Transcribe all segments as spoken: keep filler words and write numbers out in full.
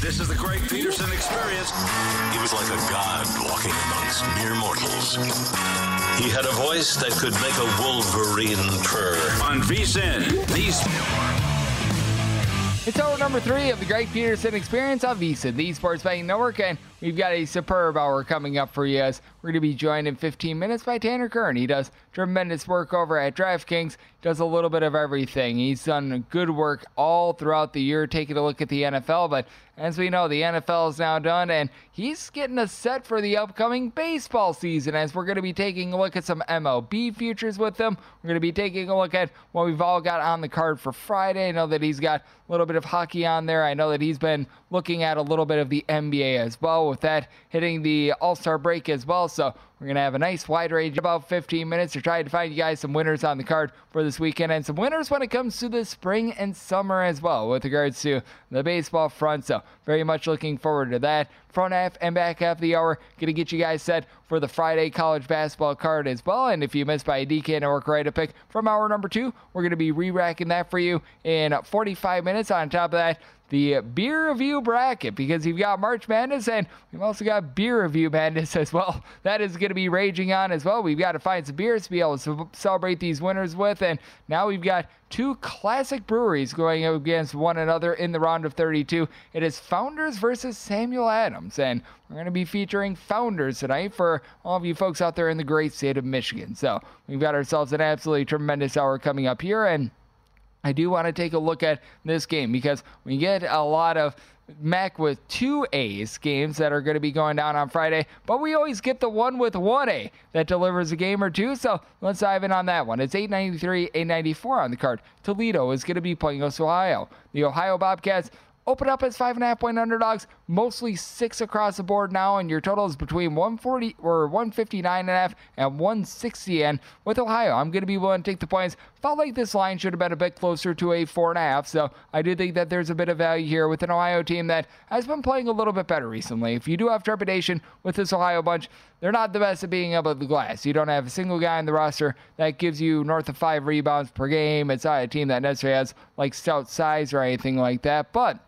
This is the Greg Peterson Experience. He was like a god walking amongst mere mortals. He had a voice that could make a wolverine purr. On VSiN, these... It's hour number three of the Greg Peterson Experience on VSiN, the Sports Betting Network, and we've got a superb hour coming up for you as we're going to be joined in fifteen minutes by Tanner Kern. He does tremendous work over at DraftKings, does a little bit of everything. He's done good work all throughout the year, taking a look at the N F L, but as we know, the N F L is now done, and he's getting us set for the upcoming baseball season as we're going to be taking a look at some M L B futures with him. We're going to be taking a look at what we've all got on the card for Friday. I know that he's got a little bit of hockey on there. I know that he's been looking at a little bit of the N B A as well, with that hitting the All-Star break as well. So we're going to have a nice wide range, about fifteen minutes, to try to find you guys some winners on the card for this weekend and some winners when it comes to the spring and summer as well with regards to the baseball front. So very much looking forward to that. Front half and back half of the hour, going to get you guys set for the Friday college basketball card as well. And if you missed by a D K Network Right a Pick from hour number two, we're going to be re-racking that for you in forty-five minutes. On top of that, the beer review bracket, because you've got March Madness and we've also got beer review madness as well. That is going to be raging on as well. We've got to find some beers to be able to celebrate these winners with. And now we've got two classic breweries going up against one another in the round of thirty-two. It is Founders versus Samuel Adams. And we're going to be featuring Founders tonight for all of you folks out there in the great state of Michigan. So we've got ourselves an absolutely tremendous hour coming up here. And I do want to take a look at this game because we get a lot of M A C with two A's games that are going to be going down on Friday, but we always get the one with one A that delivers a game or two, so let's dive in on that one. It's eight ninety-three, eight ninety-four on the card. Toledo is going to be playing us Ohio. The Ohio Bobcats open up as five and a half point underdogs, mostly six across the board now, and your total is between one forty or one fifty-nine and a half and one sixty. And with Ohio, I'm going to be willing to take the points. Felt like this line should have been a bit closer to a four and a half, so I do think that there's a bit of value here with an Ohio team that has been playing a little bit better recently. If you do have trepidation with this Ohio bunch, they're not the best at being above the glass. You don't have a single guy on the roster that gives you north of five rebounds per game. It's not a team that necessarily has like stout size or anything like that, but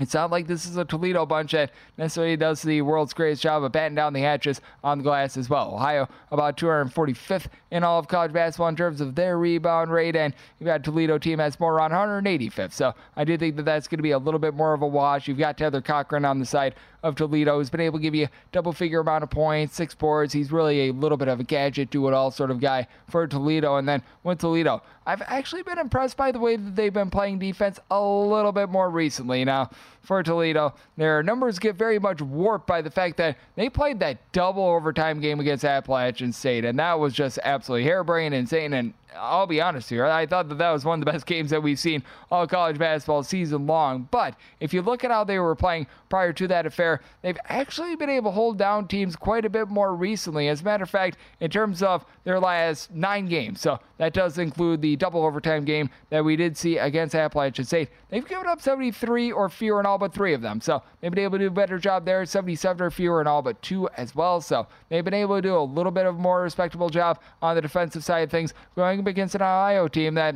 it's not like this is a Toledo bunch that necessarily does the world's greatest job of batting down the hatches on the glass as well. Ohio, about two hundred forty-fifth in all of college basketball in terms of their rebound rate, and you've got a Toledo team that's more around one hundred eighty-fifth. So I do think that that's going to be a little bit more of a wash. You've got Tether Cochran on the side of Toledo, who's been able to give you a double-figure amount of points, six boards. He's really a little bit of a gadget, do-it-all sort of guy for Toledo. And then with Toledo, I've actually been impressed by the way that they've been playing defense a little bit more recently. Now, for Toledo, their numbers get very much warped by the fact that they played that double overtime game against Appalachian State, and that was just absolutely harebrained, insane, and I'll be honest here, I thought that that was one of the best games that we've seen all college basketball season long. But if you look at how they were playing prior to that affair, they've actually been able to hold down teams quite a bit more recently. As a matter of fact, in terms of their last nine games, so that does include the double overtime game that we did see against Appalachian State, They've given up seventy-three or fewer in all but three of them. So they've been able to do a better job there. seventy-seven or fewer in all but two as well. So they've been able to do a little bit of a more respectable job on the defensive side of things, going up against an Ohio team that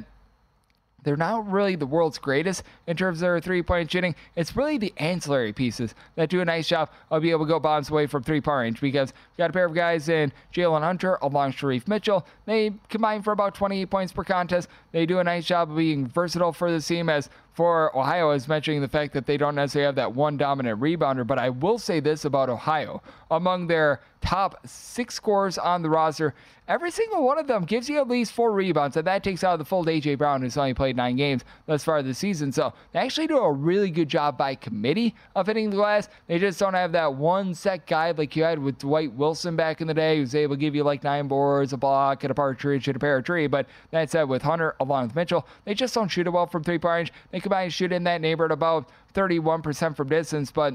they're not really the world's greatest in terms of their three-point shooting. It's really the ancillary pieces that do a nice job of being able to go bombs away from three-point range, because we've got a pair of guys in Jalen Hunter along Sharif Mitchell. They combine for about twenty-eight points per contest. They do a nice job of being versatile for the team, as for Ohio is mentioning the fact that they don't necessarily have that one dominant rebounder. But I will say this about Ohio. Among their top six scorers on the roster, every single one of them gives you at least four rebounds, and that takes out of the fold A J Brown, who's only played nine games thus far this season. So they actually do a really good job by committee of hitting the glass. They just don't have that one set guy like you had with Dwight Wilson back in the day, who's able to give you like nine boards, a block, and a partridge, and a pear tree. But that said, with Hunter along with Mitchell, they just don't shoot it well from three-point range. They combined shoot in that neighborhood about thirty-one percent from distance, but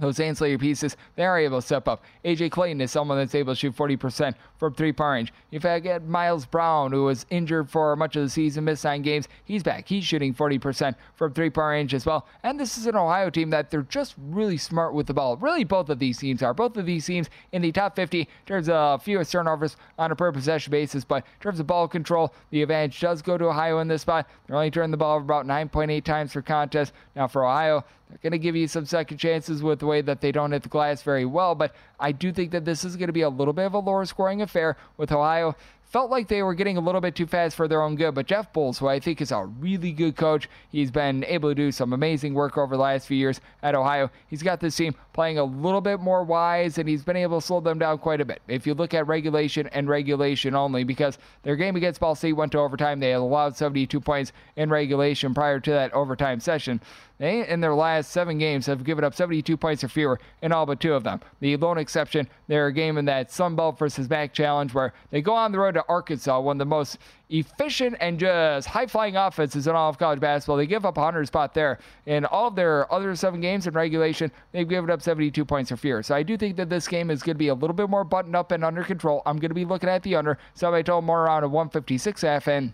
those ancillary pieces, they are able to step up. A J Clayton is someone that's able to shoot forty percent from three-point range. You've had Miles Brown, who was injured for much of the season, missed nine games. He's back. He's shooting forty percent from three-point range as well. And this is an Ohio team that they're just really smart with the ball. Really, both of these teams are. Both of these teams in the top fifty in terms of fewest turnovers on a per-possession basis. But in terms of ball control, the advantage does go to Ohio in this spot. They're only turning the ball over about nine point eight times per contest. Now, for Ohio, they're going to give you some second chances with the way that they don't hit the glass very well, but I do think that this is going to be a little bit of a lower scoring affair with Ohio. Felt like they were getting a little bit too fast for their own good, but Jeff Bulls, who I think is a really good coach, he's been able to do some amazing work over the last few years at Ohio. He's got this team playing a little bit more wise, and he's been able to slow them down quite a bit. If you look at regulation and regulation only, because their game against Ball State went to overtime. They allowed seventy-two points in regulation prior to that overtime session. They, in their last seven games, have given up seventy-two points or fewer in all but two of them. The lone exception, their game in that Sunbelt versus Mac Challenge, where they go on the road to Arkansas, one of the most efficient and just high-flying offenses in all of college basketball. They give up a hundred spot there. In all of their other seven games in regulation, they've given up seventy-two points or fewer. So I do think that this game is going to be a little bit more buttoned up and under control. I'm going to be looking at the under. Somebody told more around a one fifty-six and a half, and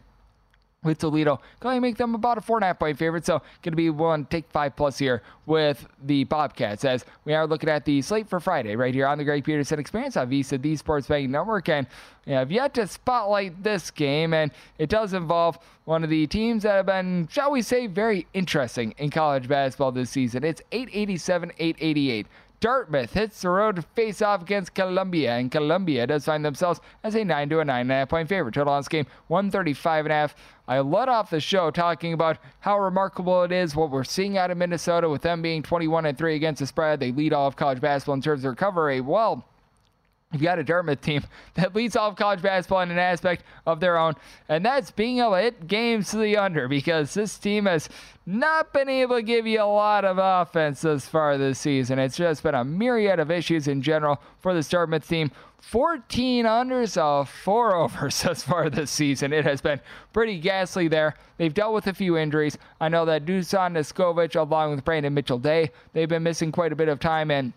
with Toledo, going to make them about a four and a half point favorite. So going to be willing to take five plus here with the Bobcats, as we are looking at the slate for Friday right here on the Greg Peterson Experience on Visa, the Sports Betting Network. And you know, I've yet to spotlight this game, and it does involve one of the teams that have been, shall we say, very interesting in college basketball this season. It's eight eighty-seven, eight eighty-eight. Dartmouth hits the road to face off against Columbia, and Columbia does find themselves as a nine to a nine and a half point favorite. Total on this game, one thirty-five and a half. I let off the show talking about how remarkable it is what we're seeing out of Minnesota with them being twenty-one and three against the spread. They lead all of college basketball in terms of recovery. Well, you've got a Dartmouth team that leads all of college basketball in an aspect of their own, and that's being able to hit games to the under, because this team has not been able to give you a lot of offense thus far this season. It's just been a myriad of issues in general for the Dartmouth team. fourteen unders of four overs thus far this season. It has been pretty ghastly there. They've dealt with a few injuries. I know that Dusan Niskovic, along with Brandon Mitchell-Day, they've been missing quite a bit of time, and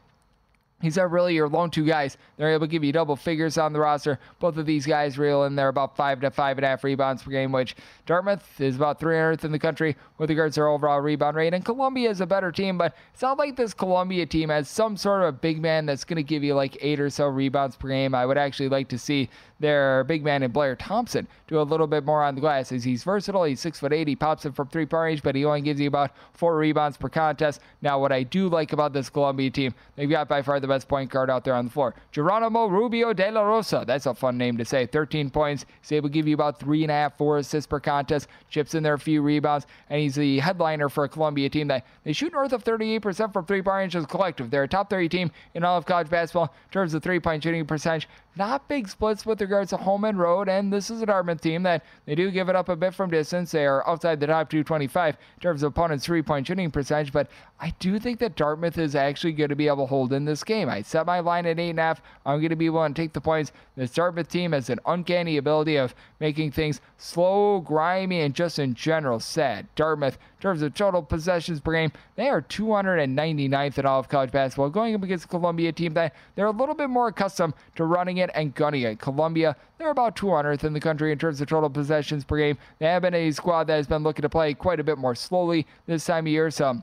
these are really your lone two guys. They're able to give you double figures on the roster. Both of these guys reel in there about five to five and a half rebounds per game, which Dartmouth is about three hundredth in the country with regards to their overall rebound rate. And Columbia is a better team, but it's not like this Columbia team has some sort of a big man that's going to give you like eight or so rebounds per game. I would actually like to see their big man in Blair Thompson do a little bit more on the glass, as he's versatile. He's six foot eight. He pops it from three point range, but he only gives you about four rebounds per contest. Now, what I do like about this Columbia team, they've got by far the best point guard out there on the floor. Geronimo Rubio De La Rosa. That's a fun name to say. thirteen points. He's able to give you about three and a half, four assists per contest. Chips in there a few rebounds. And he's the headliner for a Columbia team that they shoot north of thirty-eight percent from three-point range as a collective. They're a top thirty team in all of college basketball in terms of three-point shooting percentage. Not big splits with regards to home and road, and this is a Dartmouth team that they do give it up a bit from distance. They are outside the top two twenty-five in terms of opponents' three-point shooting percentage, but I do think that Dartmouth is actually going to be able to hold in this game. I set my line at eight and a half. I'm going to be willing to take the points. The Dartmouth team has an uncanny ability of making things slow, grimy, and just in general sad. Dartmouth in terms of total possessions per game. They are two hundred ninety-ninth in all of college basketball, going up against Columbia, a team that they're a little bit more accustomed to running it and gunning it. Columbia, they're about two hundredth in the country in terms of total possessions per game. They have been a squad that has been looking to play quite a bit more slowly this time of year, so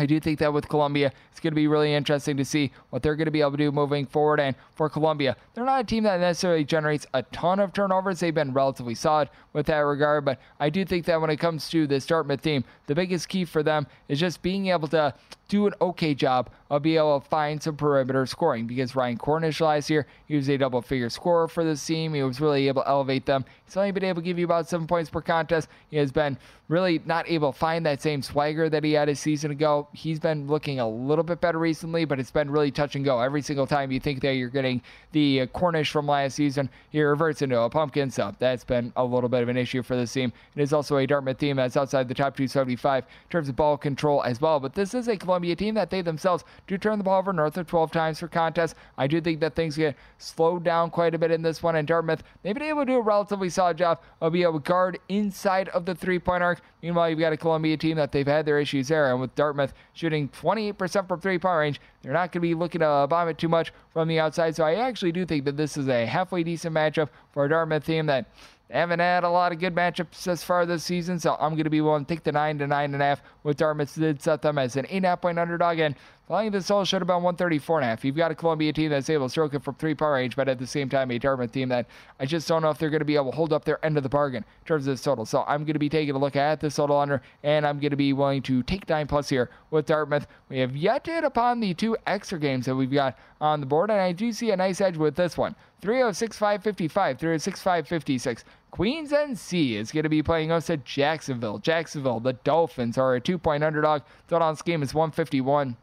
I do think that with Columbia, it's going to be really interesting to see what they're going to be able to do moving forward. And for Columbia, they're not a team that necessarily generates a ton of turnovers. They've been relatively solid with that regard. But I do think that when it comes to this Dartmouth team, the biggest key for them is just being able to do an okay job of being able to find some perimeter scoring, because Ryan Cornish last year, he was a double-figure scorer for this team. He was really able to elevate them. He's only been able to give you about seven points per contest. He has been really not able to find that same swagger that he had a season ago. He's been looking a little bit better recently, but it's been really touch and go. Every single time you think that you're getting the Cornish from last season, he reverts into a pumpkin, so that's been a little bit of an issue for this team. It is also a Dartmouth team that's outside the top two seventy-five in terms of ball control as well, but this is a Columbia a team that they themselves do turn the ball over north of twelve times per contest. I do think that things get slowed down quite a bit in this one, and Dartmouth, they've been able to do a relatively solid job of being able to guard inside of the three-point arc. Meanwhile, you've got a Columbia team that they've had their issues there, and with Dartmouth shooting twenty-eight percent from three-point range, they're not going to be looking to bomb it too much from the outside, so I actually do think that this is a halfway decent matchup for a Dartmouth team that they haven't had a lot of good matchups thus far this season, so I'm going to be willing to take the nine to nine point five, with Dartmouth did set them as an eight point five point underdog, and the line of this all should have been one thirty-four point five. You've got a Columbia team that's able to stroke it from three-point range, but at the same time, a Dartmouth team that I just don't know if they're going to be able to hold up their end of the bargain in terms of this total, so I'm going to be taking a look at this total under, and I'm going to be willing to take nine plus here with Dartmouth. We have yet to hit upon the two extra games that we've got on the board, and I do see a nice edge with this one. three oh six, five fifty-five, three oh six, five fifty-six. Queens N C is going to be playing us at Jacksonville. Jacksonville, the Dolphins are a two-point underdog. Total on this game is one fifty-one.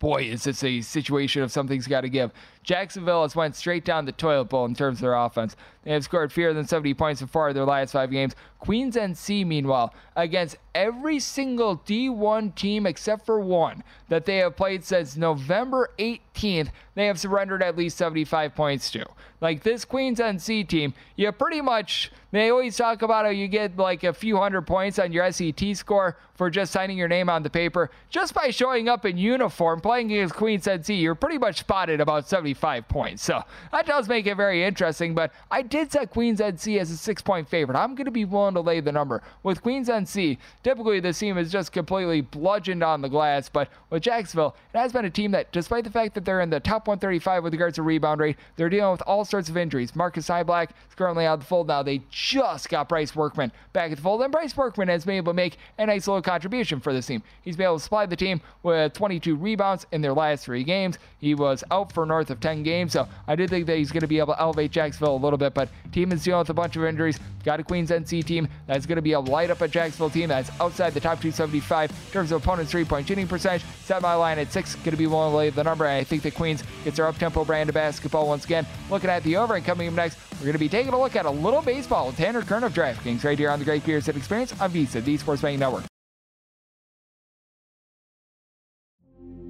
Boy, is this a situation of something's got to give. Jacksonville has went straight down the toilet bowl in terms of their offense. They have scored fewer than seventy points so far in their last five games. Queens N C, meanwhile, against every single D one team except for one that they have played since November eighteenth, they have surrendered at least seventy-five points to. Like this Queens N C team, you pretty much, they always talk about how you get like a few hundred points on your S E T score for just signing your name on the paper. Just by showing up in uniform, playing against Queens N C, you're pretty much spotted about seventy-five points. So that does make it very interesting, but I did set Queens N C as a six-point favorite. I'm going to be willing to lay the number. With Queens N C, typically this team is just completely bludgeoned on the glass, but with Jacksonville, it has been a team that, despite the fact that they're in the top one thirty-five with regards to rebound rate, they're dealing with all sorts of injuries. Marcus Iblack is currently out of the fold now. They just got Bryce Workman back at the fold, and Bryce Workman has been able to make a nice little contribution for this team. He's been able to supply the team with twenty-two rebounds in their last three games. He was out for north of ten games, so I do think that he's going to be able to elevate Jacksonville a little bit, but team is dealing with a bunch of injuries. Got a Queens N C team that's going to be able to light up a Jacksonville team that's outside the top two seventy-five in terms of opponent's three-point shooting percentage. Set my line at six, going to be willing to lay the number, and I think that Queens gets their up-tempo brand of basketball once again. Looking at the over, and coming up next, we're going to be taking a look at a little baseball with Tanner Kern of DraftKings right here on the Greg Peterson Experience on VSiN, the Sports Betting Network.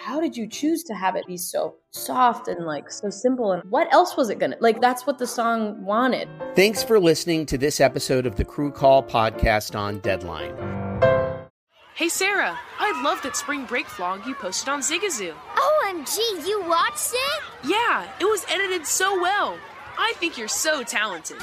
how did you choose to have it be so soft and like so simple? And what else was it going to, like, that's what the song wanted. Thanks for listening to this episode of the Crew Call podcast on Deadline. Hey, Sarah, I loved that spring break vlog you posted on Zigazoo. O M G, you watched it? Yeah, it was edited so well. I think you're so talented.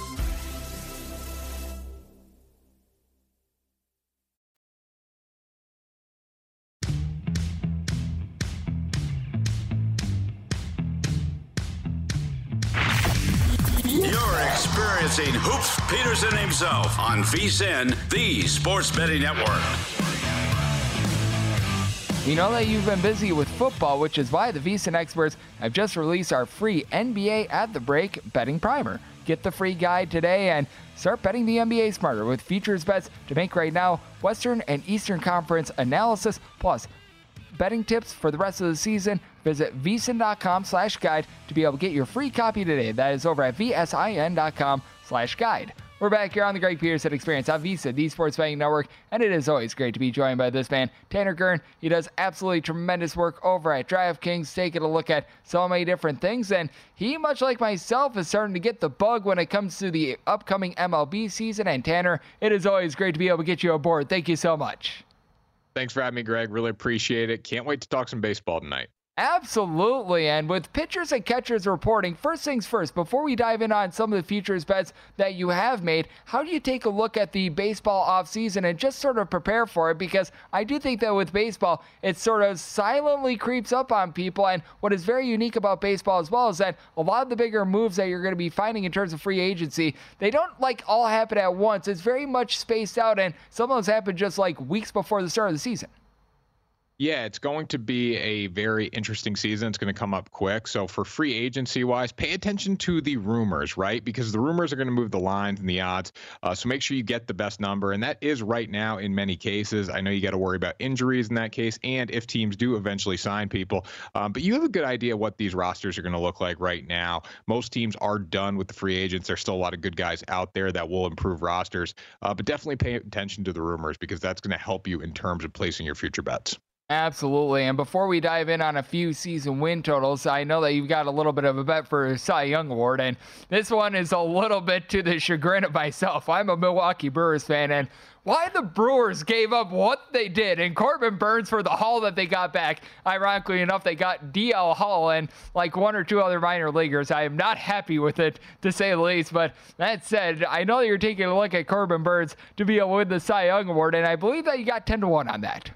Experiencing Hoops Peterson himself on VSiN, the sports betting network. You know that you've been busy with football, which is why the VSiN experts have just released our free N B A at the Break betting primer. Get the free guide today and start betting the N B A smarter with futures bets to make right now, Western and Eastern Conference analysis, plus betting tips for the rest of the season. Visit vsin.com slash guide to be able to get your free copy today. That is over at vsin.com slash guide. We're back here on the Greg Peterson Experience on VSiN, the sports betting network, and it is always great to be joined by this man, Tanner Kern. He does absolutely tremendous work over at DraftKings, taking a look at so many different things, and he, much like myself, is starting to get the bug when it comes to the upcoming M L B season. And Tanner, it is always great to be able to get you aboard. Thank you so much. Thanks for having me, Greg. Really appreciate it. Can't wait to talk some baseball tonight. Absolutely. And with pitchers and catchers reporting, first things first, before we dive in on some of the futures bets that you have made, how do you take a look at the baseball offseason and just sort of prepare for it? Because I do think that with baseball, it sort of silently creeps up on people. And what is very unique about baseball as well is that a lot of the bigger moves that you're going to be finding in terms of free agency, they don't like all happen at once. It's very much spaced out. And some of those happen just like weeks before the start of the season. Yeah, it's going to be a very interesting season. It's going to come up quick. So for free agency wise, pay attention to the rumors, right? Because the rumors are going to move the lines and the odds. Uh, so make sure you get the best number. And that is right now in many cases. I know you got to worry about injuries in that case. And if teams do eventually sign people, um, but you have a good idea what these rosters are going to look like right now. Most teams are done with the free agents. There's still a lot of good guys out there that will improve rosters, uh, but definitely pay attention to the rumors because that's going to help you in terms of placing your future bets. Absolutely. And before we dive in on a few season win totals, I know that you've got a little bit of a bet for Cy Young Award, and this one is a little bit to the chagrin of myself. I'm a Milwaukee Brewers fan, and why the Brewers gave up what they did and Corbin Burns for the haul that they got back. Ironically enough, they got D L Hall and like one or two other minor leaguers. I am not happy with it, to say the least. But that said, I know that you're taking a look at Corbin Burns to be able to win the Cy Young Award, and I believe that you got ten to one on that.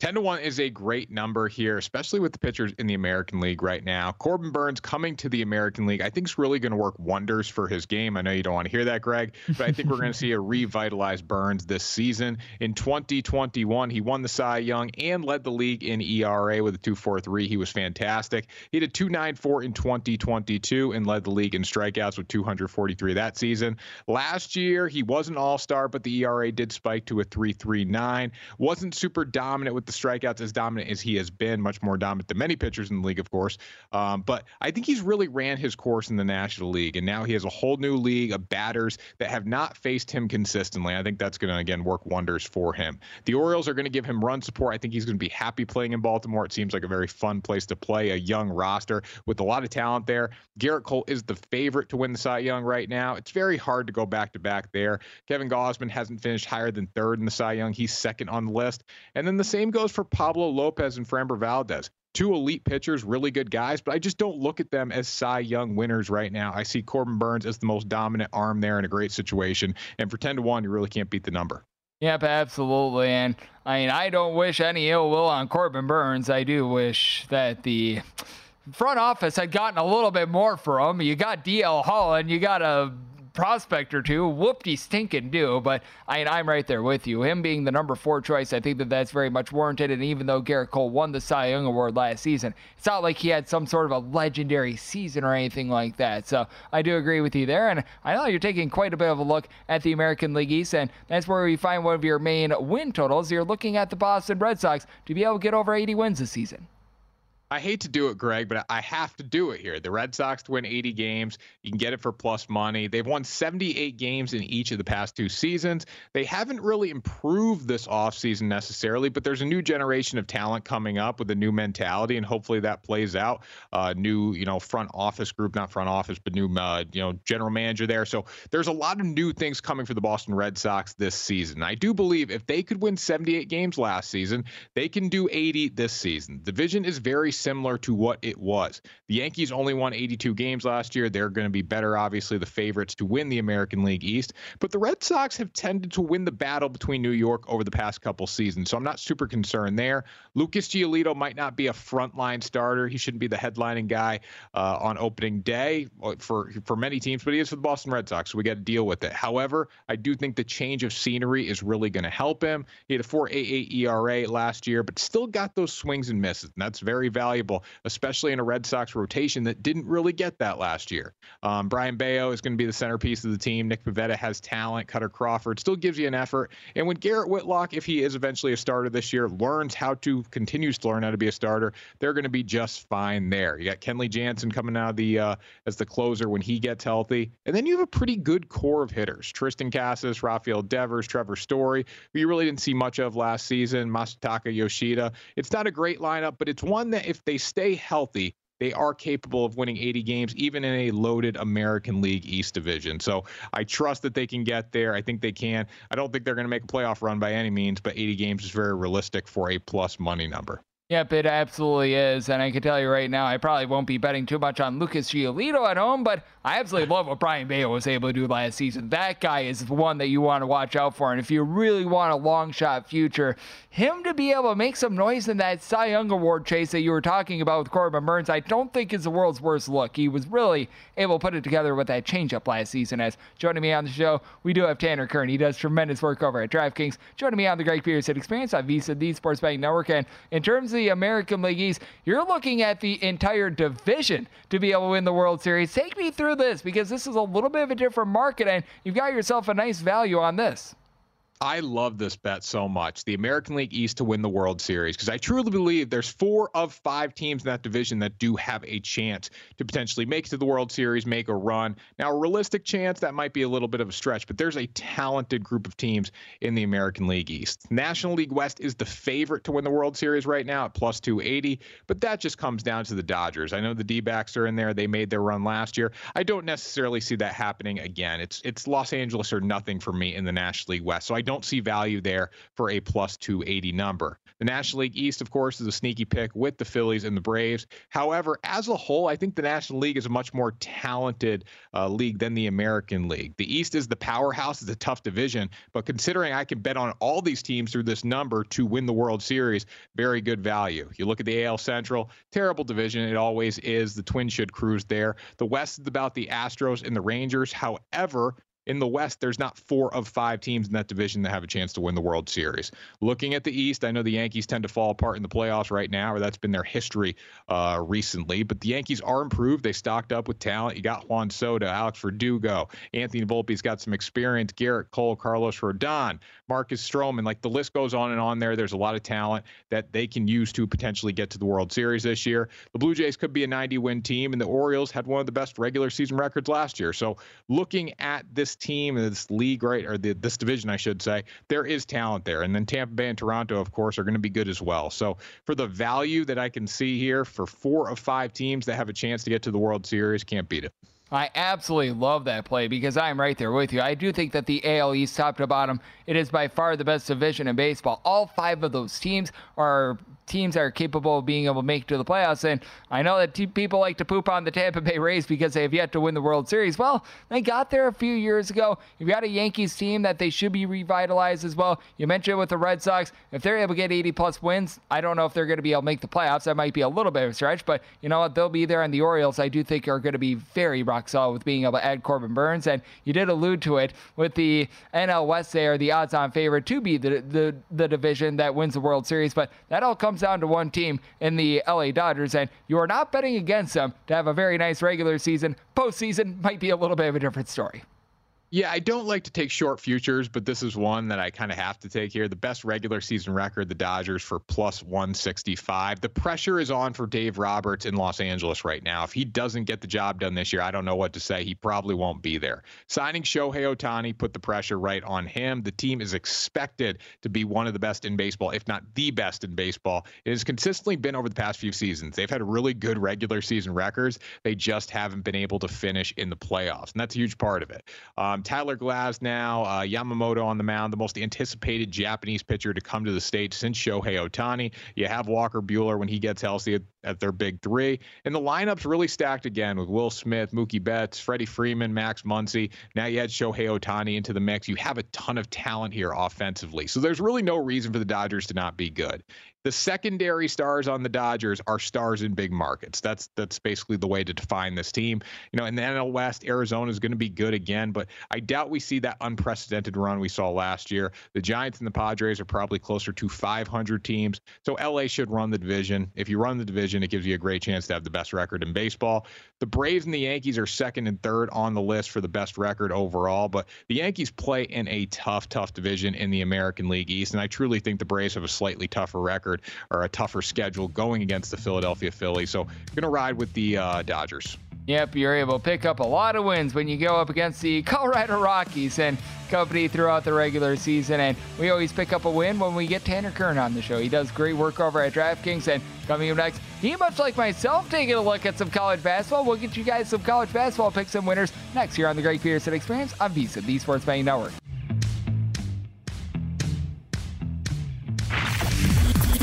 ten to one is a great number here, especially with the pitchers in the American League right now. Corbin Burns coming to the American League, I think is really going to work wonders for his game. I know you don't want to hear that, Greg, but I think we're going to see a revitalized Burns this season. In twenty twenty-one, he won the Cy Young and led the league in E R A with a two point four three. He was fantastic. He had a two point nine four in twenty twenty-two and led the league in strikeouts with two hundred forty-three that season. Last year, he was an all-star, but the E R A did spike to a three point three nine. Wasn't super dominant with the strikeouts, as dominant as he has been, much more dominant than many pitchers in the league, of course. Um, but I think he's really ran his course in the National League, and now he has a whole new league of batters that have not faced him consistently. I think that's going to, again, work wonders for him. The Orioles are going to give him run support. I think he's going to be happy playing in Baltimore. It seems like a very fun place to play, a young roster with a lot of talent there. Garrett Cole is the favorite to win the Cy Young right now. It's very hard to go back-to-back there. Kevin Gosman hasn't finished higher than third in the Cy Young. He's second on the list. And then the same goes for Pablo Lopez and Framber Valdez. Two elite pitchers, really good guys, but I just don't look at them as Cy Young winners right now. I see Corbin Burns as the most dominant arm there in a great situation. And for ten to one, you really can't beat the number. Yep, absolutely. And I mean, I don't wish any ill will on Corbin Burns. I do wish that the front office had gotten a little bit more for him. You got D L Holland, you got a prospect or two, whoopty stinking do. But I mean, I'm right there with you. Him being the number four choice, I think that that's very much warranted. And even though Garrett Cole won the Cy Young Award last season, it's not like he had some sort of a legendary season or anything like that. So I do agree with you there. And I know you're taking quite a bit of a look at the American League East, and that's where we find one of your main win totals. You're looking at the Boston Red Sox to be able to get over eighty wins this season. I hate to do it, Greg, but I have to do it here. The Red Sox to win eighty games. You can get it for plus money. They've won seventy-eight games in each of the past two seasons. They haven't really improved this offseason necessarily, but there's a new generation of talent coming up with a new mentality, and hopefully that plays out. Uh, new, you know, front office group, not front office, but new, uh, you know, general manager there. So there's a lot of new things coming for the Boston Red Sox this season. I do believe if they could win seventy-eight games last season, they can do eighty this season. The division is very similar to what it was. The Yankees only won eighty-two games last year. They're going to be better, obviously, the favorites to win the American League East. But the Red Sox have tended to win the battle between New York over the past couple seasons, so I'm not super concerned there. Lucas Giolito might not be a frontline starter. He shouldn't be the headlining guy uh, on opening day for, for many teams, but he is for the Boston Red Sox, so we got to deal with it. However, I do think the change of scenery is really going to help him. He had a four point eight eight E R A last year, but still got those swings and misses, and that's very valuable. Valuable, especially in a Red Sox rotation that didn't really get that last year. Um, Brian Bayo is going to be the centerpiece of the team. Nick Pivetta has talent. Cutter Crawford still gives you an effort. And when Garrett Whitlock, if he is eventually a starter this year, learns how to, continues to learn how to be a starter, they're going to be just fine there. You got Kenley Jansen coming out of the, uh, as the closer when he gets healthy. And then you have a pretty good core of hitters. Tristan Casas, Rafael Devers, Trevor Story, who you really didn't see much of last season, Masataka Yoshida. It's not a great lineup, but it's one that if they stay healthy, they are capable of winning eighty games, even in a loaded American League East division. So I trust that they can get there. I think they can. I don't think they're going to make a playoff run by any means, but eighty games is very realistic for a plus money number. Yep, it absolutely is. And I can tell you right now, I probably won't be betting too much on Lucas Giolito at home, but I absolutely love what Brian Bayo was able to do last season. That guy is the one that you want to watch out for. And if you really want a long shot future, him to be able to make some noise in that Cy Young Award chase that you were talking about with Corbin Burns, I don't think is the world's worst look. He was really able to put it together with that changeup last season. As joining me on the show, we do have Tanner Kern. He does tremendous work over at DraftKings. Joining me on the Greg Peterson Experience on VSiN, the Sports Betting Network. And in terms of the American League East, you're looking at the entire division to be able to win the World Series. Take me through this, because this is a little bit of a different market, and you've got yourself a nice value on this. I love this bet so much. The American League East to win the World Series, because I truly believe there's four of five teams in that division that do have a chance to potentially make it to the World Series, make a run. Now, a realistic chance, that might be a little bit of a stretch, but there's a talented group of teams in the American League East. National League West is the favorite to win the World Series right now at plus two eighty, but that just comes down to the Dodgers. I know the D-backs are in there. They made their run last year. I don't necessarily see that happening again. It's, it's Los Angeles or nothing for me in the National League West, so I don't Don't see value there for a plus two eighty number. The National League East, of course, is a sneaky pick with the Phillies and the Braves. However, as a whole, I think the National League is a much more talented uh, league than the American League. The East is the powerhouse. It's a tough division, but considering I can bet on all these teams through this number to win the World Series, very good value. You look at the A L Central, terrible division. It always is. The Twins should cruise there. The West is about the Astros and the Rangers. However, in the West, there's not four of five teams in that division that have a chance to win the World Series. Looking at the East, I know the Yankees tend to fall apart in the playoffs right now, or that's been their history uh, recently, but the Yankees are improved. They stocked up with talent. You got Juan Soto, Alex Verdugo, Anthony Volpe's got some experience, Garrett Cole, Carlos Rodon, Marcus Stroman. Like, the list goes on and on there. There's a lot of talent that they can use to potentially get to the World Series this year. The Blue Jays could be a ninety-win team, and the Orioles had one of the best regular season records last year. So looking at this team, this league, right, or the, this division, I should say, there is talent there. And then Tampa Bay and Toronto, of course, are going to be good as well. So for the value that I can see here for four of five teams that have a chance to get to the World Series, can't beat it. I absolutely love that play, because I'm right there with you. I do think that the A L East, top to bottom, it is by far the best division in baseball. All five of those teams are teams are capable of being able to make it to the playoffs. And I know that t- people like to poop on the Tampa Bay Rays because they have yet to win the World Series. Well, they got there a few years ago. You've got a Yankees team that they should be revitalized as well. You mentioned with the Red Sox, if they're able to get eighty plus wins, I don't know if they're going to be able to make the playoffs. That might be a little bit of a stretch, but you know what? They'll be there. And the Orioles, I do think, are going to be very rock solid with being able to add Corbin Burns. And you did allude to it with the N L West. They are the odds on favorite to be the, the, the division that wins the World Series, but that all comes down to one team in the L A Dodgers, and you are not betting against them to have a very nice regular season. Postseason might be a little bit of a different story. Yeah, I don't like to take short futures, but this is one that I kind of have to take here. The best regular season record, the Dodgers for plus one sixty-five. The pressure is on for Dave Roberts in Los Angeles right now. If he doesn't get the job done this year, I don't know what to say. He probably won't be there. Signing Shohei Ohtani put the pressure right on him. The team is expected to be one of the best in baseball, if not the best in baseball. It has consistently been over the past few seasons. They've had really good regular season records. They just haven't been able to finish in the playoffs, and that's a huge part of it. Um, Tyler Glasnow, uh, Yamamoto on the mound, the most anticipated Japanese pitcher to come to the stage since Shohei Ohtani. You have Walker Buehler when he gets healthy at, at their big three. And the lineup's really stacked again with Will Smith, Mookie Betts, Freddie Freeman, Max Muncy. Now you add Shohei Ohtani into the mix. You have a ton of talent here offensively. So there's really no reason for the Dodgers to not be good. The secondary stars on the Dodgers are stars in big markets. That's that's basically the way to define this team. You know, in the N L West, Arizona is going to be good again, but I doubt we see that unprecedented run we saw last year. The Giants and the Padres are probably closer to five hundred teams, so L A should run the division. If you run the division, it gives you a great chance to have the best record in baseball. The Braves and the Yankees are second and third on the list for the best record overall, but the Yankees play in a tough, tough division in the American League East, and I truly think the Braves have a slightly tougher record or a tougher schedule going against the Philadelphia Phillies. So I'm going to ride with the uh, Dodgers. Yep, you're able to pick up a lot of wins when you go up against the Colorado Rockies and company throughout the regular season. And we always pick up a win when we get Tanner Kern on the show. He does great work over at DraftKings. And coming up next, he, much like myself, taking a look at some college basketball. We'll get you guys some college basketball picks and winners next here on the Greg Peterson Experience on VSiN, the Sports Betting Network.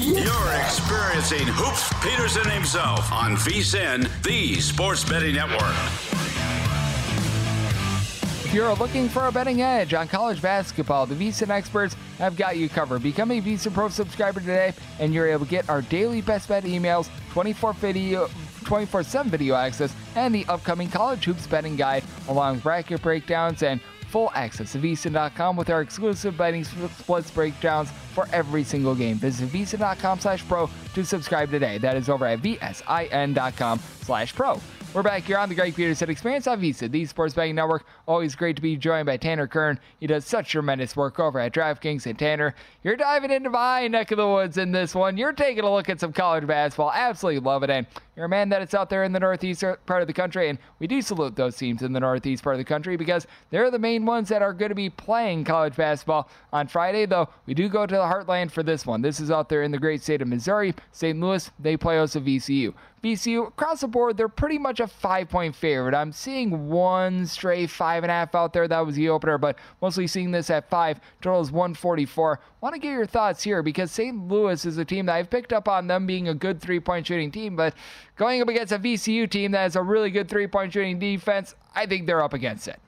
You're experiencing Hoops Peterson himself on VSiN, the Sports Betting Network. If you're looking for a betting edge on college basketball, the VSiN experts have got you covered. Become a VSiN Pro subscriber today, and you're able to get our daily best bet emails, twenty-four seven video access, and the upcoming college hoops betting guide, along with bracket breakdowns and full access to V S I N dot com with our exclusive betting splits breakdowns for every single game. Visit V S I N dot com slash pro to subscribe today. That is over at V S I N dot com slash pro. We're back here on the Greg Peterson Experience on VSiN, the Sports Betting Network. Always great to be joined by Tanner Kern. He does such tremendous work over at DraftKings. And Tanner, you're diving into my neck of the woods in this one. You're taking a look at some college basketball. Absolutely love it. And you're a man that it's out there in the northeast part of the country. And we do salute those teams in the northeast part of the country because they're the main ones that are going to be playing college basketball on Friday. Though we do go to the heartland for this one. This is out there in the great state of Missouri. Saint Louis, they play host to V C U. V C U, across the board, they're pretty much a five-point favorite. I'm seeing one stray five and a half out there. That was the opener, but mostly seeing this at five. Total is one forty-four. Want to get your thoughts here because Saint Louis is a team that I've picked up on them being a good three-point shooting team, but going up against a V C U team that has a really good three-point shooting defense, I think they're up against it.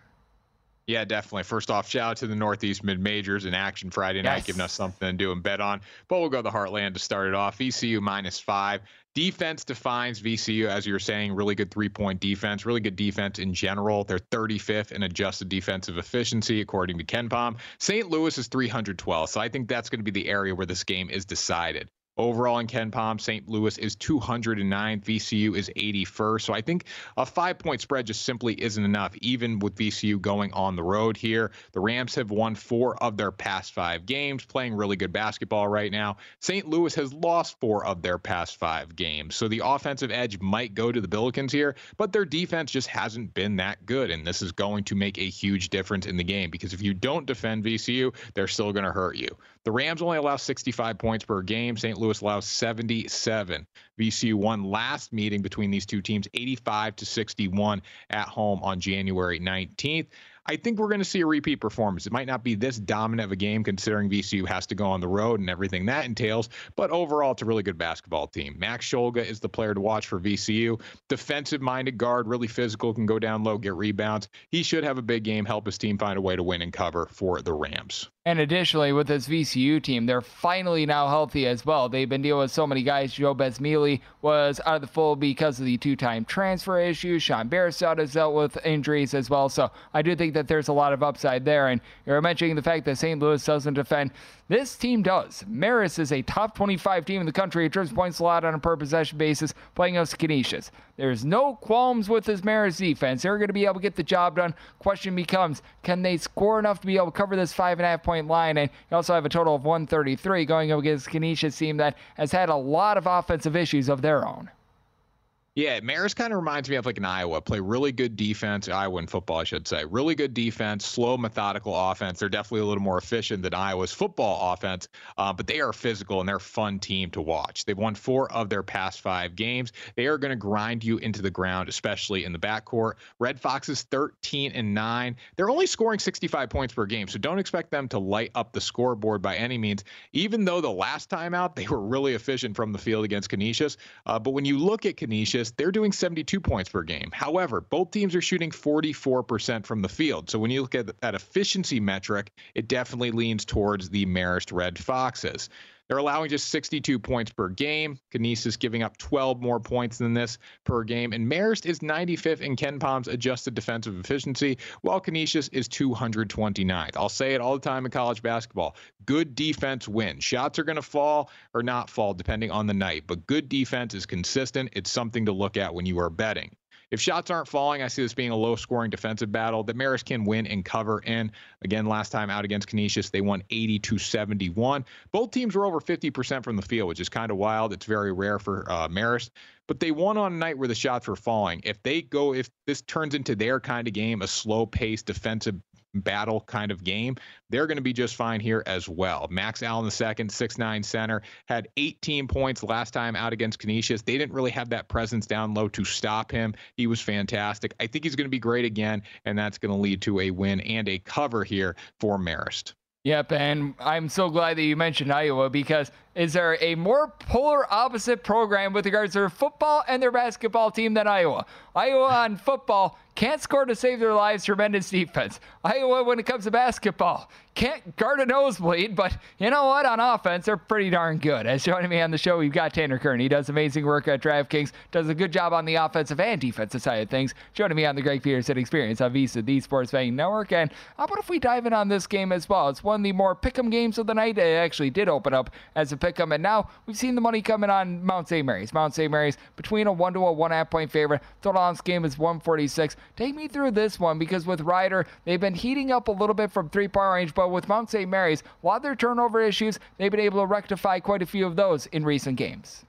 Yeah, definitely. First off, shout out to the Northeast mid-majors in action Friday night, yes, giving us something to do and bet on. But we'll go to the heartland to start it off. V C U minus five. Defense defines V C U, as you were saying, really good three-point defense, really good defense in general. They're thirty-fifth in adjusted defensive efficiency, according to KenPom. Saint Louis is three hundred twelve, so I think that's going to be the area where this game is decided. Overall in KenPom, Saint Louis is two hundred nine, V C U is eighty-first. So I think a five-point spread just simply isn't enough, even with V C U going on the road here. The Rams have won four of their past five games, playing really good basketball right now. Saint Louis has lost four of their past five games. So the offensive edge might go to the Billikens here, but their defense just hasn't been that good, and this is going to make a huge difference in the game because if you don't defend V C U, they're still going to hurt you. The Rams only allow sixty-five points per game. Saint Louis allows seventy-seven. V C U won last meeting between these two teams, eighty-five to sixty-one at home on January nineteenth. I think we're going to see a repeat performance. It might not be this dominant of a game considering V C U has to go on the road and everything that entails, but overall, it's a really good basketball team. Max Scholga is the player to watch for V C U. Defensive-minded guard, really physical, can go down low, get rebounds. He should have a big game, help his team find a way to win and cover for the Rams. And additionally, with this V C U team, they're finally now healthy as well. They've been dealing with so many guys. Joe Besmele was out of the fold because of the two-time transfer issue. Sean Barrasat has dealt with injuries as well. So I do think that there's a lot of upside there. And you're mentioning the fact that Saint Louis doesn't defend. This team does. Marist is a top twenty-five team in the country. It trips points a lot on a per-possession basis, playing against Canisius. There's no qualms with this Marist defense. They're going to be able to get the job done. Question becomes, can they score enough to be able to cover this five and a half point line? And you also have a total of one thirty-three going up against Canisius team that has had a lot of offensive issues of their own. Yeah, Marist kind of reminds me of like an Iowa. Play really good defense, Iowa in football, I should say. Really good defense, slow, methodical offense. They're definitely a little more efficient than Iowa's football offense, uh, but they are physical and they're a fun team to watch. They've won four of their past five games. They are going to grind you into the ground, especially in the backcourt. Red Foxes thirteen and nine. They're only scoring sixty-five points per game, so don't expect them to light up the scoreboard by any means, even though the last time out they were really efficient from the field against Canisius. Uh, but when you look at Canisius, they're doing seventy-two points per game. However, both teams are shooting forty-four percent from the field. So when you look at that efficiency metric, it definitely leans towards the Marist Red Foxes. They're allowing just sixty-two points per game. Canisius giving up twelve more points than this per game. And Marist is ninety-fifth in KenPom's adjusted defensive efficiency, while Canisius is two hundred twenty-ninth. I'll say it all the time in college basketball. Good defense wins. Shots are going to fall or not fall depending on the night. But good defense is consistent. It's something to look at when you are betting. If shots aren't falling, I see this being a low-scoring defensive battle that Marist can win and cover in. Again, last time out against Canisius, they won eighty-two seventy-one. Both teams were over fifty percent from the field, which is kind of wild. It's very rare for uh, Marist. But they won on a night where the shots were falling. If they go, if this turns into their kind of game, a slow-paced defensive battle kind of game, they're going to be just fine here as well. Max Allen the second, six nine center, had eighteen points last time out against Canisius. They didn't really have that presence down low to stop him. He was fantastic. I think he's going to be great again, and that's going to lead to a win and a cover here for Marist. Yep, and I'm so glad that you mentioned Iowa, because is there a more polar opposite program with regards to their football and their basketball team than Iowa? Iowa on football can't score to save their lives, tremendous defense. Iowa, when it comes to basketball, can't guard a nosebleed, but you know what? On offense, they're pretty darn good. As joining me on the show, we've got Tanner Kern. He does amazing work at DraftKings, does a good job on the offensive and defensive side of things. Joining me on the Greg Peterson Experience on Visa, the Sports Betting Network. And how about if we dive in on this game as well? It's one of the more pick'em games of the night. It actually did open up as a pick 'em, and now we've seen the money coming on Mount Saint Mary's. Mount Saint Mary's between a one to a one half point favorite. Total on this game is one forty-six. Take me through this one, because with Ryder, they've been heating up a little bit from three point range, but with Mount Saint Mary's, a lot of their turnover issues, they've been able to rectify quite a few of those in recent games.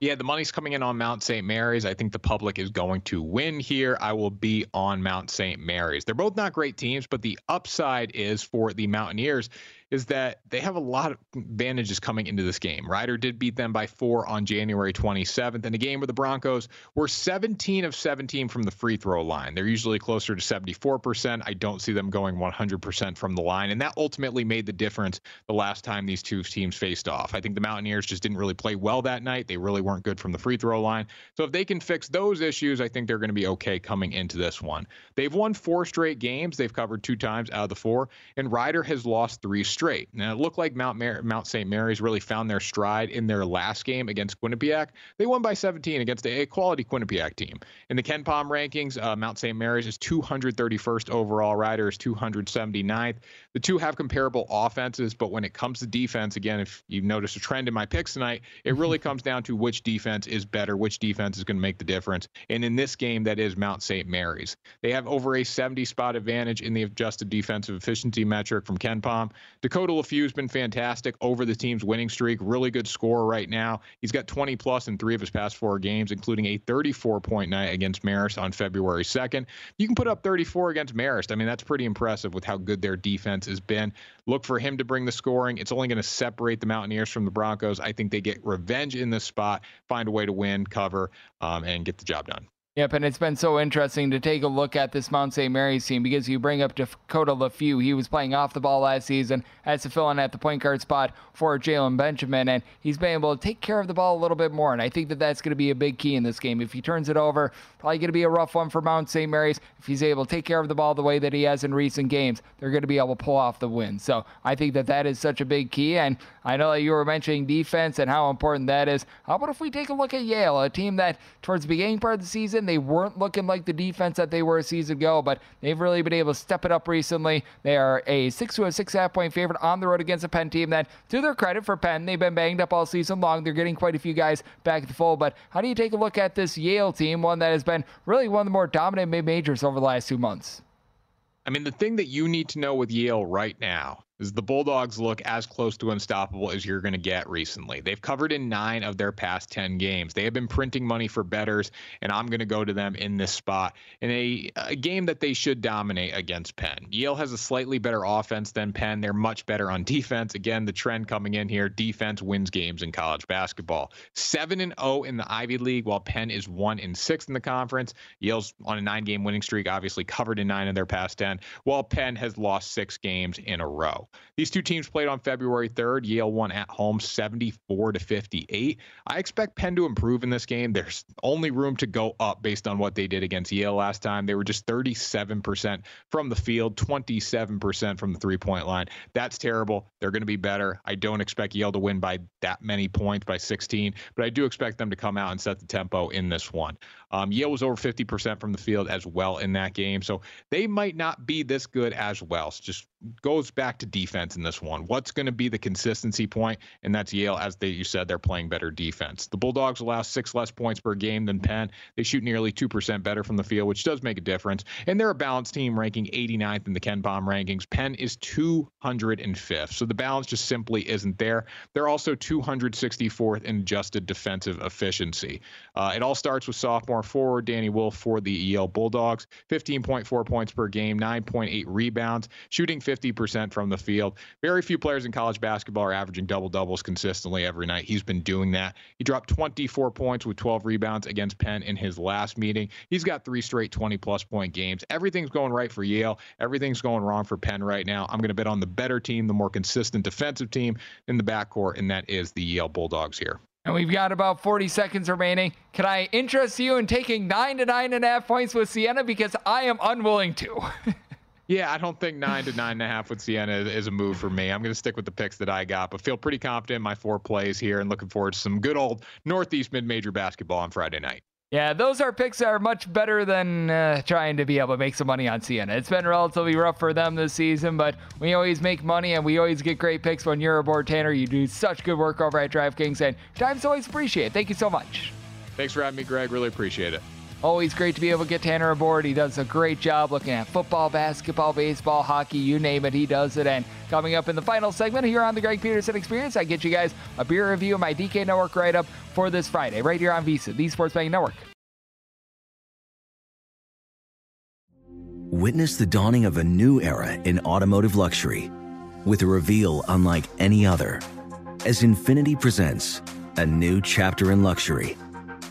Yeah, the money's coming in on Mount Saint Mary's. I think the public is going to win here. I will be on Mount Saint Mary's. They're both not great teams, but the upside is for the Mountaineers is that they have a lot of advantages coming into this game. Ryder did beat them by four on January twenty-seventh in a game where the Broncos were seventeen of seventeen from the free throw line. They're usually closer to seventy-four percent. I don't see them going one hundred percent from the line, and that ultimately made the difference the last time these two teams faced off. I think the Mountaineers just didn't really play well that night. They really weren't good from the free throw line. So if they can fix those issues, I think they're going to be okay coming into this one. They've won four straight games. They've covered two times out of the four, and Ryder has lost three straight. Straight. Now, it looked like Mount Mar- Mount Saint Mary's really found their stride in their last game against Quinnipiac. They won by seventeen against a quality Quinnipiac team. In the KenPom rankings, uh, Mount Saint Mary's is two hundred thirty-first overall. Ryder is two hundred seventy-ninth. The two have comparable offenses, but when it comes to defense, again, if you've noticed a trend in my picks tonight, it really comes down to which defense is better, which defense is going to make the difference. And in this game, that is Mount Saint Mary's. They have over a seventy-spot advantage in the adjusted defensive efficiency metric from KenPom. Dakota LeFue's been fantastic over the team's winning streak. Really good scorer right now. He's got twenty plus in three of his past four games, including a thirty-four point night against Marist on February second. You can put up thirty-four against Marist. I mean, that's pretty impressive with how good their defense has been. Look for him to bring the scoring. It's only going to separate the Mountaineers from the Broncos. I think they get revenge in this spot, find a way to win, cover, um, and get the job done. Yep, and it's been so interesting to take a look at this Mount Saint Mary's team because you bring up Dakota LeFew. He was playing off the ball last season as a fill-in at the point guard spot for Jalen Benjamin, and he's been able to take care of the ball a little bit more, and I think that that's going to be a big key in this game. If he turns it over, probably going to be a rough one for Mount Saint Mary's. If he's able to take care of the ball the way that he has in recent games, they're going to be able to pull off the win. So I think that that is such a big key, and I know that you were mentioning defense and how important that is. How about if we take a look at Yale, a team that towards the beginning part of the season, they weren't looking like the defense that they were a season ago, but they've really been able to step it up recently. They are a six to a six half-point favorite on the road against a Penn team that, to their credit for Penn, they've been banged up all season long. They're getting quite a few guys back at the fold, but how do you take a look at this Yale team, one that has been really one of the more dominant mid-majors over the last two months? I mean, the thing that you need to know with Yale right now is the Bulldogs look as close to unstoppable as you're going to get recently. They've covered in nine of their past ten games. They have been printing money for bettors, and I'm going to go to them in this spot in a, a game that they should dominate against Penn. Yale has a slightly better offense than Penn. They're much better on defense. Again, the trend coming in here, defense wins games in college basketball. seven and oh in the Ivy League, while Penn is one and six in the conference. Yale's on a nine-game winning streak, obviously covered in nine of their past ten, while Penn has lost six games in a row. These two teams played on February third. Yale won at home seventy-four to fifty-eight. I expect Penn to improve in this game. There's only room to go up based on what they did against Yale last time. They were just thirty-seven percent from the field, twenty-seven percent from the three-point line. That's terrible. They're going to be better. I don't expect Yale to win by that many points, by sixteen, but I do expect them to come out and set the tempo in this one. Um, Yale was over fifty percent from the field as well in that game, so they might not be this good as well. So just goes back to defense in this one. What's going to be the consistency point? And that's Yale, as they, you said, they're playing better defense. The Bulldogs allow six less points per game than Penn. They shoot nearly two percent better from the field, which does make a difference. And they're a balanced team, ranking eighty-ninth in the KenPom rankings. Penn is two hundred fifth. So the balance just simply isn't there. They're also two hundred sixty-fourth in adjusted defensive efficiency. Uh, it all starts with sophomore forward Danny Wolf for the Yale Bulldogs. fifteen point four points per game, nine point eight rebounds, shooting fifty percent from the field. Very few players in college basketball are averaging double-doubles consistently every night. He's been doing that. He dropped twenty-four points with twelve rebounds against Penn in his last meeting. He's got three straight twenty-plus point games. Everything's going right for Yale. Everything's going wrong for Penn right now. I'm going to bet on the better team, the more consistent defensive team in the backcourt, and that is the Yale Bulldogs here. And we've got about forty seconds remaining. Can I interest you in taking nine to nine and a half points with Siena? Because I am unwilling to. Yeah, I don't think nine to nine and a half with Siena is a move for me. I'm going to stick with the picks that I got, but feel pretty confident in my four plays here and looking forward to some good old Northeast mid-major basketball on Friday night. Yeah, those are picks that are much better than uh, trying to be able to make some money on Siena. It's been relatively rough for them this season, but we always make money and we always get great picks when you're aboard, Tanner. You do such good work over at DraftKings, and time's always appreciated. Thank you so much. Thanks for having me, Greg. Really appreciate it. Always great to be able to get Tanner aboard. He does a great job looking at football, basketball, baseball, hockey, you name it, he does it. And coming up in the final segment here on the Greg Peterson Experience, I get you guys a beer review of my D K Network write-up for this Friday, right here on VSiN, the Sports Betting Network. Witness the dawning of a new era in automotive luxury with a reveal unlike any other as Infinity presents a new chapter in luxury.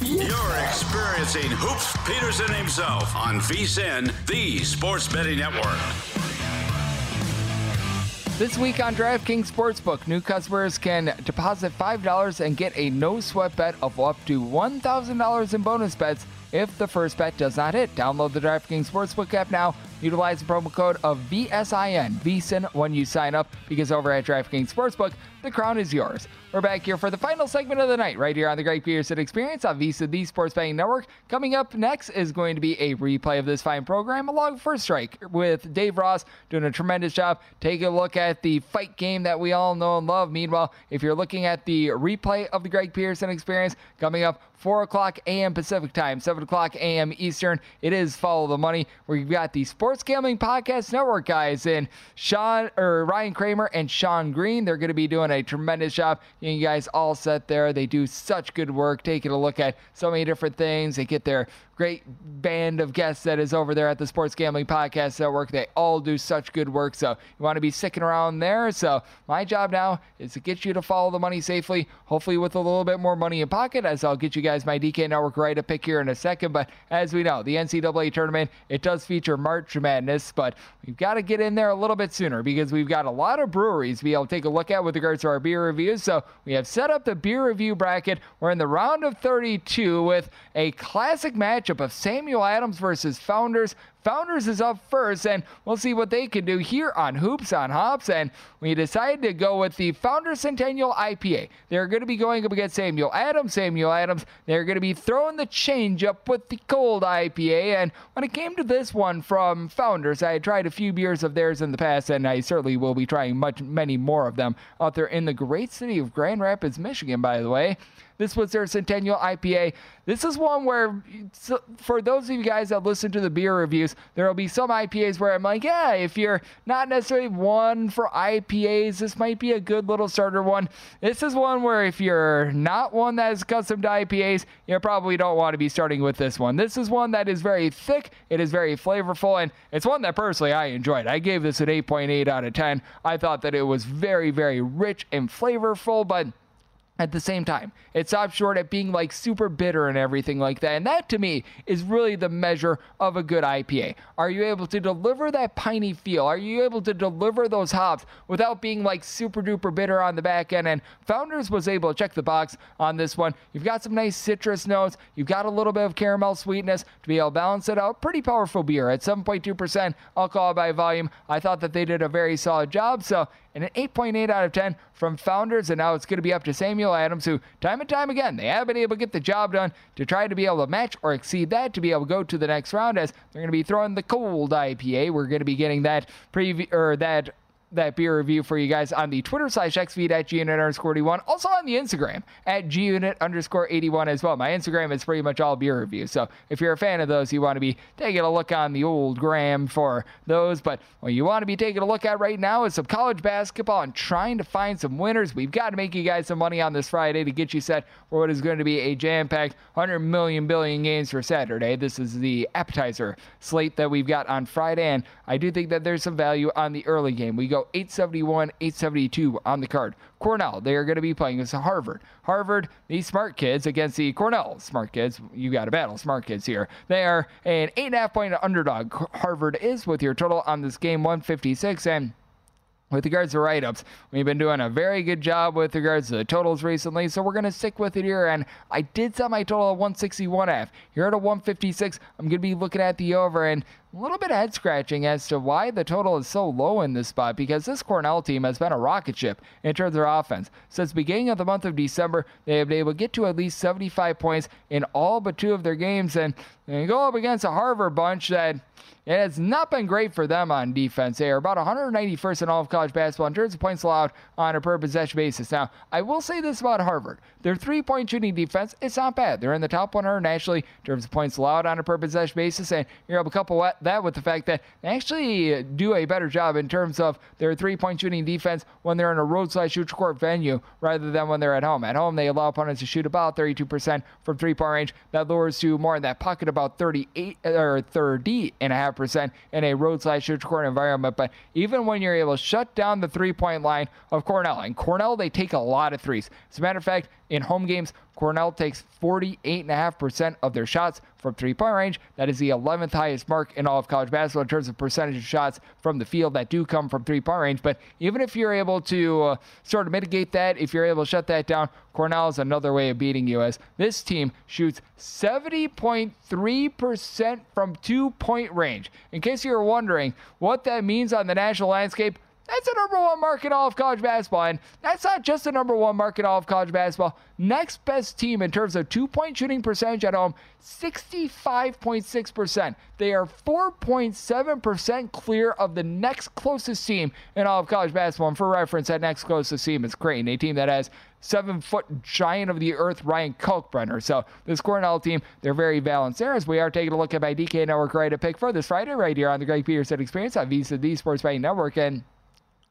You're experiencing Hoops Peterson himself on VSiN, the sports betting network. This week on DraftKings Sportsbook, new customers can deposit five dollars and get a no-sweat bet of up to one thousand dollars in bonus bets if the first bet does not hit. Download the DraftKings Sportsbook app now. Utilize the promo code of V S I N, VSiN, when you sign up, because over at DraftKings Sportsbook, the crown is yours. We're back here for the final segment of the night, right here on the Greg Peterson Experience on VSiN, the Sports Betting Network. Coming up next is going to be a replay of this fine program along First Strike with Dave Ross, doing a tremendous job. Take a look at the fight game that we all know and love. Meanwhile, if you're looking at the replay of the Greg Peterson Experience, coming up four o'clock a.m. Pacific time, seven o'clock a.m. Eastern, it is Follow the Money, where you've got the Sports Sports Gambling Podcast Network guys and Sean or Ryan Kramer and Sean Green. They're going to be doing a tremendous job. You guys all set there. They do such good work, taking a look at so many different things. They get their great band of guests that is over there at the Sports Gambling Podcast Network. They all do such good work, so you want to be sticking around there. So my job now is to get you to follow the money safely, hopefully with a little bit more money in pocket, as I'll get you guys my D K Network right a pick here in a second. But as we know, the N C double A tournament, it does feature March Madness, but we've got to get in there a little bit sooner because we've got a lot of breweries to be able to take a look at with regards to our beer reviews. So we have set up the beer review bracket. We're in the round of thirty-two with a classic matchup of Samuel Adams versus Founders. Founders is up first, and we'll see what they can do here on Hoops on Hops, and we decided to go with the Founders Centennial I P A. They're going to be going up against Samuel Adams. Samuel Adams, they're going to be throwing the change up with the cold I P A, and when it came to this one from Founders, I had tried a few beers of theirs in the past, and I certainly will be trying much, many more of them out there in the great city of Grand Rapids, Michigan, by the way. This was their Centennial I P A. This is one where, for those of you guys that listen to the beer reviews, there will be some I P As where I'm like, yeah, if you're not necessarily one for I P As, this might be a good little starter one. This is one where if you're not one that is accustomed to I P As, you probably don't want to be starting with this one. This is one that is very thick. It is very flavorful, and it's one that personally I enjoyed. I gave this an eight point eight out of ten. I thought that it was very, very rich and flavorful, but at the same time, it stopped short at being like super bitter and everything like that. And that to me is really the measure of a good I P A. Are you able to deliver that piney feel? Are you able to deliver those hops without being like super duper bitter on the back end? And Founders was able to check the box on this one. You've got some nice citrus notes. You've got a little bit of caramel sweetness to be able to balance it out. Pretty powerful beer at seven point two percent alcohol by volume. I thought that they did a very solid job. So and an eight point eight out of ten from Founders, and now it's going to be up to Samuel Adams, who time and time again, they have been able to get the job done to try to be able to match or exceed that to be able to go to the next round, as they're going to be throwing the cold I P A. We're going to be getting that preview or that that beer review for you guys on the Twitter slash X feed at G unit underscore eighty-one. Also on the Instagram at G unit underscore eighty-one as well. My Instagram is pretty much all beer reviews. So if you're a fan of those, you want to be taking a look on the old gram for those. But what you want to be taking a look at right now is some college basketball and trying to find some winners. We've got to make you guys some money on this Friday to get you set for what is going to be a jam-packed one hundred million billion games for Saturday. This is the appetizer slate that we've got on Friday. And I do think that there's some value on the early game. We go eight seventy-one, eight seventy-two on the card. Cornell, they are going to be playing against Harvard. Harvard, these smart kids against the Cornell smart kids. You got to battle smart kids here. They are an eight and a half point underdog. Harvard is with your total on this game one fifty-six. And with regards to write-ups, we've been doing a very good job with regards to the totals recently, so we're going to stick with it here, and I did set my total at one sixty-one point five. Here at a one fifty-six, I'm going to be looking at the over, and a little bit of head-scratching as to why the total is so low in this spot, because this Cornell team has been a rocket ship in terms of their offense. Since the beginning of the month of December, they have been able to get to at least seventy-five points in all but two of their games, and they go up against a Harvard bunch that... it has not been great for them on defense. They are about one hundred ninety-first in all of college basketball in terms of points allowed on a per-possession basis. Now, I will say this about Harvard. Their three-point shooting defense, it's not bad. They're in the top one hundred nationally in terms of points allowed on a per-possession basis, and you're able to couple that with the fact that they actually do a better job in terms of their three-point shooting defense when they're in a roadside shoot court venue rather than when they're at home. At home, they allow opponents to shoot about thirty-two percent from three-point range. That lowers to more in that pocket about thirty-eight or thirty and a half percent in a roadside shoot court environment. But even when you're able to shut down the three-point line of Cornell, and Cornell, they take a lot of threes. As a matter of fact, in home games, Cornell takes forty-eight point five percent of their shots from three-point range. That is the eleventh highest mark in all of college basketball in terms of percentage of shots from the field that do come from three-point range. But even if you're able to uh, sort of mitigate that, if you're able to shut that down, Cornell is another way of beating you, as this team shoots seventy point three percent from two-point range. In case you were wondering what that means on the national landscape, that's the number one mark in all of college basketball. And that's not just the number one mark in all of college basketball. Next best team in terms of two-point shooting percentage at home, sixty-five point six percent. They are four point seven percent clear of the next closest team in all of college basketball. And for reference, that next closest team is Creighton, a team that has seven-foot giant of the earth, Ryan Kalkbrenner. So this Cornell team, they're very balanced there, as we are taking a look at my D K Network right to pick for this Friday right here on the Greg Peterson Experience on Visa, the Sports Betting Network. And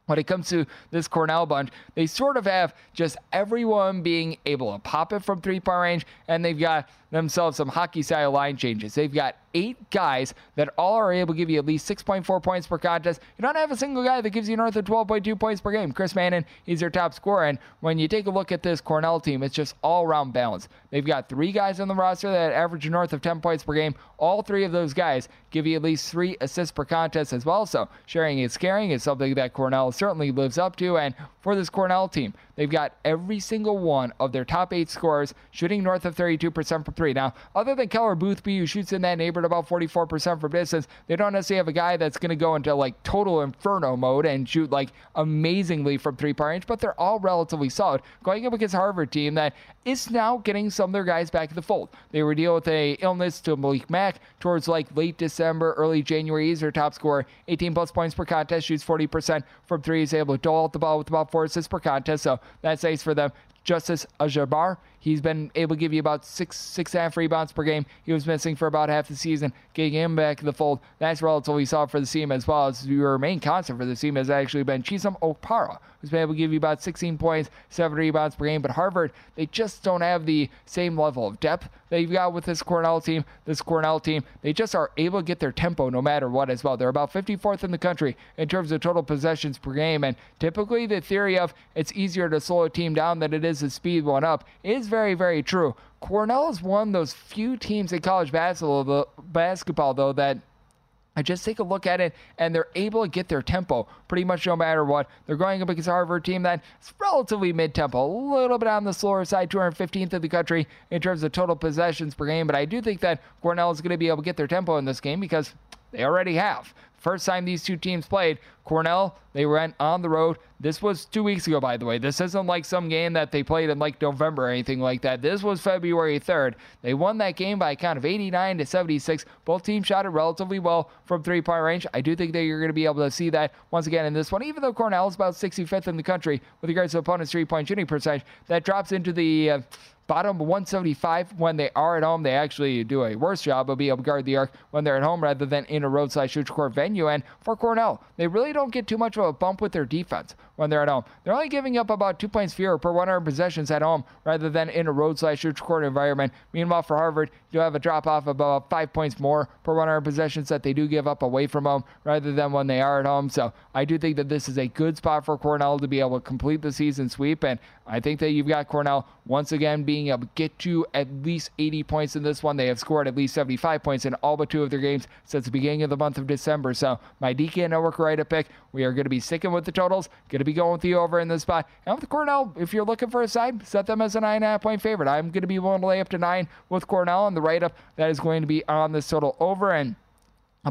when it comes to this Cornell bunch, they sort of have just everyone being able to pop it from three-point range, and they've got themselves some hockey-style line changes. They've got eight guys that all are able to give you at least six point four points per contest. You don't have a single guy that gives you north of twelve point two points per game. Chris Mannon, he's their top scorer, and when you take a look at this Cornell team, it's just all-around balance. They've got three guys on the roster that average north of ten points per game. All three of those guys give you at least three assists per contest as well, so sharing is caring is something that Cornell certainly lives up to, and for this Cornell team, they've got every single one of their top eight scorers shooting north of thirty-two percent from three. Now, other than Keller Boothby, who shoots in that neighborhood about forty-four percent from distance, they don't necessarily have a guy that's going to go into like total inferno mode and shoot like amazingly from three-point range, but they're all relatively solid. Going up against Harvard team that is now getting some of their guys back in the fold. They were dealing with a illness to Malik Mack towards like late December, early January. He's their top scorer, eighteen plus points per contest, shoots forty percent from three. He's able to dole out the ball with about four assists per contest, so that's nice for them. Justice Ajabar, he's been able to give you about six, six and a half rebounds per game. He was missing for about half the season, getting him back in the fold. That's relatively solid for the team, as well as your main constant for the team has actually been Chisholm Okpara, who's been able to give you about sixteen points, seven rebounds per game. But Harvard, they just don't have the same level of depth that you've got with this Cornell team. This Cornell team, they just are able to get their tempo no matter what as well. They're about fifty-fourth in the country in terms of total possessions per game. And typically the theory of it's easier to slow a team down than it is to speed one up is very, very true. Cornell is one of those few teams in college basketball, basketball though, that I just take a look at it, and they're able to get their tempo pretty much no matter what. They're going up against a Harvard team that's relatively mid-tempo, a little bit on the slower side, two hundred fifteenth in the country in terms of total possessions per game. But I do think that Cornell is going to be able to get their tempo in this game because they already have. First time these two teams played, Cornell, they went on the road. This was two weeks ago, by the way. This isn't like some game that they played in like November or anything like that. This was February third. They won that game by a count of eighty-nine to seventy-six. Both teams shot it relatively well from three-point range. I do think that you're going to be able to see that once again in this one, even though Cornell is about sixty-fifth in the country with regards to opponents' three-point shooting percentage. That drops into the uh, bottom one seventy-five when they are at home. They actually do a worse job of being able to guard the arc when they're at home rather than in a roadside shoot court venue. And for Cornell, they really don't get too much of a bump with their defense when they're at home. They're only giving up about two points fewer per one hundred possessions at home rather than in a roadside shoot court environment. Meanwhile, for Harvard, you'll have a drop-off of about five points more per one hundred possessions that they do give up away from home rather than when they are at home. So I do think that this is a good spot for Cornell to be able to complete the season sweep. And I think that you've got Cornell once again being able to get to at least eighty points in this one. They have scored at least seventy-five points in all but two of their games since the beginning of the month of December. So my D K Network writer pick, we are going to be sticking with the totals, going to be going with the over in this spot. And with Cornell, if you're looking for a side, set them as a nine and a half point favorite. I'm going to be willing to lay up to nine with Cornell on the write-up that is going to be on this total over. And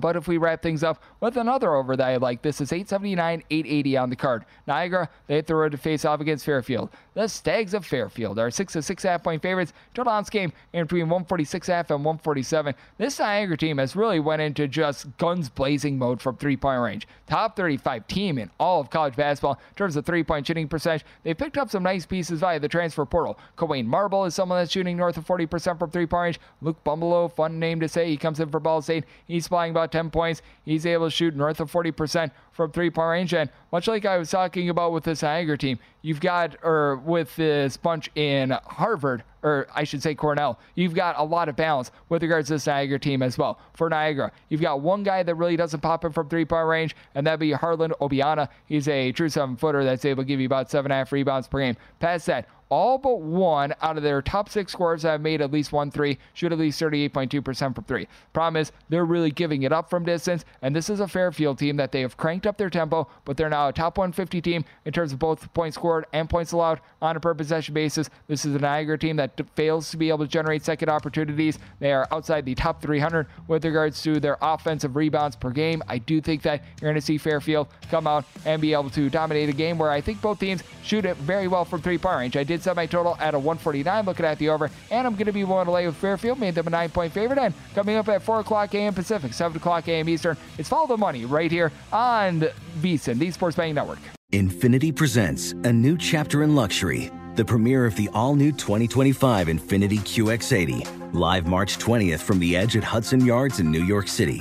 but if we wrap things up with another over that I like, this is eight seventy-nine, eight eighty on the card. Niagara, they hit the road to face off against Fairfield. The Stags of Fairfield are six to six and a half point favorites. Total on this game in between one forty-six and a half and one forty-seven. This Niagara team has really went into just guns blazing mode from three-point range. Top thirty-five team in all of college basketball in terms of three-point shooting percentage. They picked up some nice pieces via the transfer portal. Kowain Marble is someone that's shooting north of forty percent from three-point range. Luke Bumbelow, fun name to say. He comes in for Ball State. He's flying about ten points. He's able to shoot north of forty percent from three-point range. And much like I was talking about with this Niagara team, you've got, or with this bunch in Harvard, or I should say Cornell, you've got a lot of balance with regards to this Niagara team as well. For Niagara, you've got one guy that really doesn't pop in from three-point range, and that'd be Harlan Obiana. He's a true seven-footer that's able to give you about seven and a half rebounds per game. Past that, all but one out of their top six scorers have made at least one three, shoot at least thirty-eight point two percent from three. Problem is, they're really giving it up from distance, and this is a Fairfield team that they have cranked up their tempo, but they're now a top one fifty team in terms of both points scored and points allowed on a per-possession basis. This is a Niagara team that fails to be able to generate second opportunities. They are outside the top three hundred with regards to their offensive rebounds per game. I do think that you're going to see Fairfield come out and be able to dominate a game where I think both teams shoot it very well from three-point range. I did set my total at a one forty-nine, looking at the over, and I'm going to be willing to lay with Fairfield, made them a nine-point favorite, and coming up at four o'clock a m Pacific, seven o'clock a m Eastern, it's Follow the Money right here on VSiN, the Sports Betting Network. Infinity presents a new chapter in luxury, the premiere of the all-new twenty twenty-five Infinity Q X eighty, live March twentieth from the Edge at Hudson Yards in New York City,